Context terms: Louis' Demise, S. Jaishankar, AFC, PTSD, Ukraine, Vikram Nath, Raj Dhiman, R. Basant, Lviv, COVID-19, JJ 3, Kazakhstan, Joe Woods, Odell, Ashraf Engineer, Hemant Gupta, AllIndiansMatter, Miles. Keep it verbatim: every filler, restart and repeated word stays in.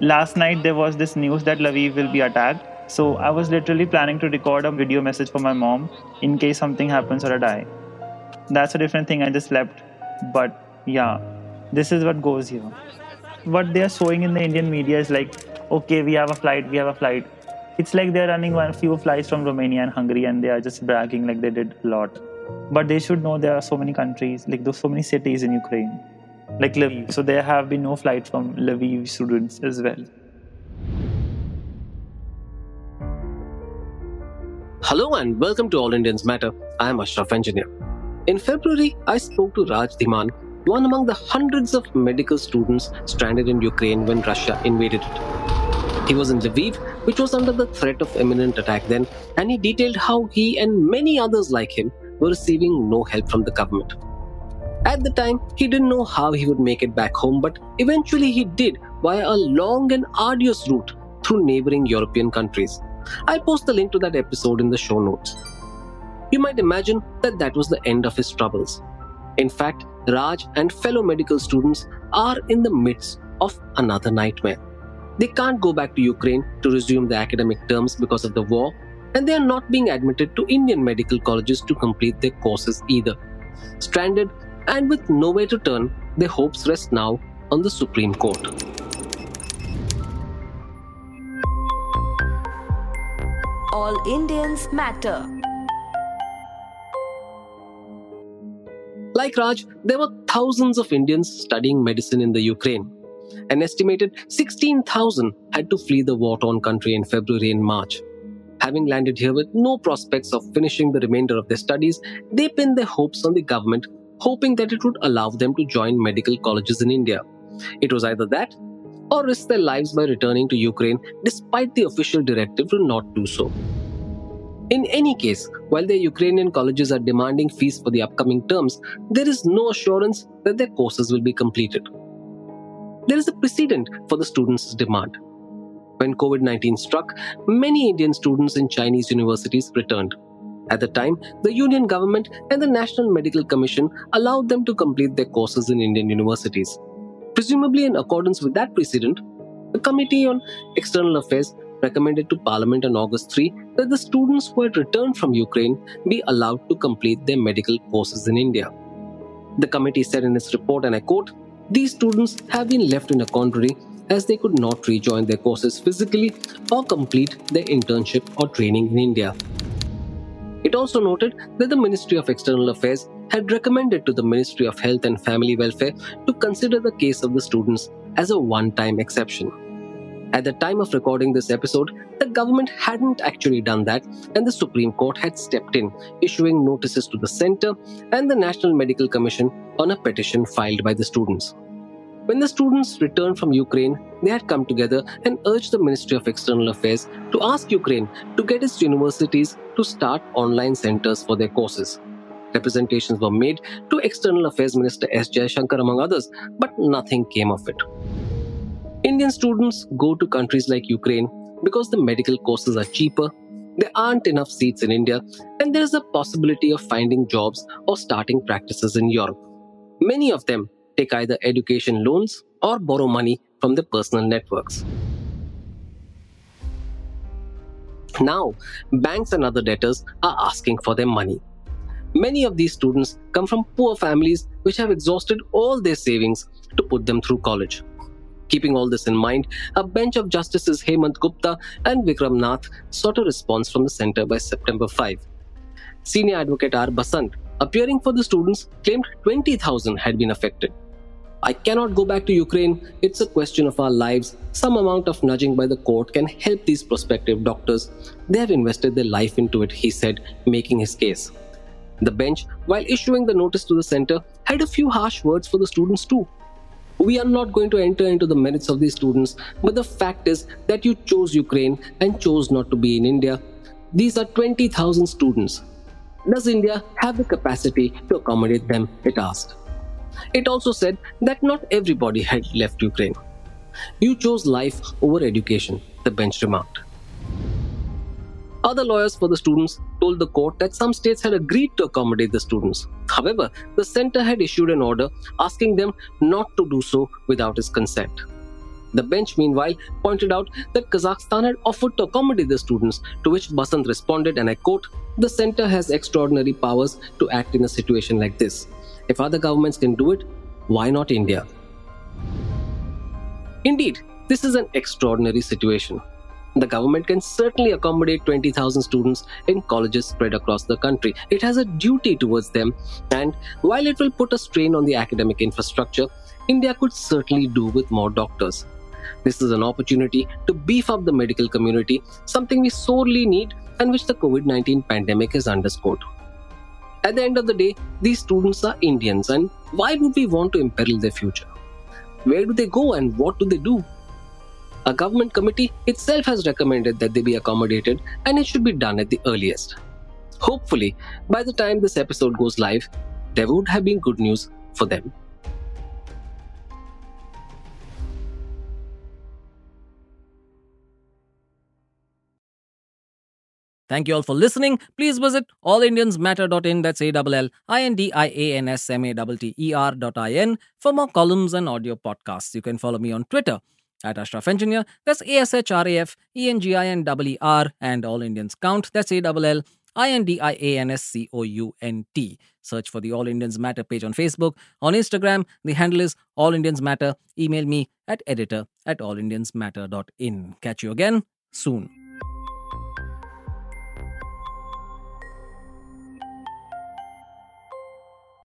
Last night there was this news that Lviv will be attacked, so I was literally planning to record a video message for my mom in case something happens or I die. That's a different thing, I just slept. But yeah, this is what goes here. What they are showing in the Indian media is like, okay, we have a flight, we have a flight. It's like they're running one few flights from Romania and Hungary and they are just bragging like they did a lot. But they should know there are so many countries, like there's so many cities in Ukraine, like Lviv. So there have been no flights from Lviv students as well. Hello and welcome to All Indians Matter. I am Ashraf Engineer. In February, I spoke to Raj Dhiman, one among the hundreds of medical students stranded in Ukraine when Russia invaded it. He was in Lviv, which was under the threat of imminent attack then, and he detailed how he and many others like him were receiving no help from the government. At the time, he didn't know how he would make it back home, but eventually he did via a long and arduous route through neighboring European countries. I'll post the link to that episode in the show notes. You might imagine that that was the end of his troubles. In fact, Raj and fellow medical students are in the midst of another nightmare. They can't go back to Ukraine to resume their academic terms because of the war, and they are not being admitted to Indian medical colleges to complete their courses either. Stranded and with nowhere to turn, their hopes rest now on the Supreme Court. All Indians Matter. Like Raj, there were thousands of Indians studying medicine in the Ukraine. An estimated sixteen thousand had to flee the war-torn country in February and March. Having landed here with no prospects of finishing the remainder of their studies, they pinned their hopes on the government, hoping that it would allow them to join medical colleges in India. It was either that, or risk their lives by returning to Ukraine despite the official directive to not do so. In any case, while their Ukrainian colleges are demanding fees for the upcoming terms, there is no assurance that their courses will be completed. There is a precedent for the students' demand. When COVID nineteen struck, many Indian students in Chinese universities returned. At the time, the Union government and the National Medical Commission allowed them to complete their courses in Indian universities. Presumably in accordance with that precedent, the Committee on External Affairs recommended to Parliament on August third that the students who had returned from Ukraine be allowed to complete their medical courses in India. The committee said in its report, and I quote, "These students have been left in a quandary as they could not rejoin their courses physically or complete their internship or training in India." It also noted that the Ministry of External Affairs had recommended to the Ministry of Health and Family Welfare to consider the case of the students as a one-time exception. At the time of recording this episode, the government hadn't actually done that, and the Supreme Court had stepped in, issuing notices to the Centre and the National Medical Commission on a petition filed by the students. When the students returned from Ukraine, they had come together and urged the Ministry of External Affairs to ask Ukraine to get its universities to start online centres for their courses. Representations were made to External Affairs Minister S. Jaishankar among others, but nothing came of it. Indian students go to countries like Ukraine because the medical courses are cheaper, there aren't enough seats in India, and there is a possibility of finding jobs or starting practices in Europe. Many of them take either education loans or borrow money from their personal networks. Now, banks and other debtors are asking for their money. Many of these students come from poor families which have exhausted all their savings to put them through college. Keeping all this in mind, a bench of Justices Hemant Gupta and Vikram Nath sought a response from the centre by September fifth. Senior Advocate R. Basant, appearing for the students, claimed twenty thousand had been affected. "I cannot go back to Ukraine. It's a question of our lives. Some amount of nudging by the court can help these prospective doctors. They have invested their life into it," he said, making his case. The bench, while issuing the notice to the centre, had a few harsh words for the students too. "We are not going to enter into the merits of these students, but the fact is that you chose Ukraine and chose not to be in India. These are twenty thousand students. Does India have the capacity to accommodate them?" it asked. It also said that not everybody had left Ukraine. "You chose life over education," the bench remarked. Other lawyers for the students told the court that some states had agreed to accommodate the students. However, the centre had issued an order asking them not to do so without his consent. The bench, meanwhile, pointed out that Kazakhstan had offered to accommodate the students, to which Basant responded, and I quote, "The center has extraordinary powers to act in a situation like this. If other governments can do it, why not India?" Indeed, this is an extraordinary situation. The government can certainly accommodate twenty thousand students in colleges spread across the country. It has a duty towards them, and while it will put a strain on the academic infrastructure, India could certainly do with more doctors. This is an opportunity to beef up the medical community, something we sorely need and which the COVID nineteen pandemic has underscored. At the end of the day, these students are Indians, and why would we want to imperil their future? Where do they go and what do they do? A government committee itself has recommended that they be accommodated, and it should be done at the earliest. Hopefully, by the time this episode goes live, there would have been good news for them. Thank you all for listening. Please visit all indians matter dot in, that's A L L I N D I A N S M A T T E R dot I N for more columns and audio podcasts. You can follow me on Twitter at Ashraf Engineer, that's A S H R A F E N G I N E R, and All Indians Count, that's A L L I N D I A N S C O U N T. Search for the All Indians Matter page on Facebook. On Instagram, the handle is all indians matter. Email me at editor at all indians matter dot in. Catch you again soon.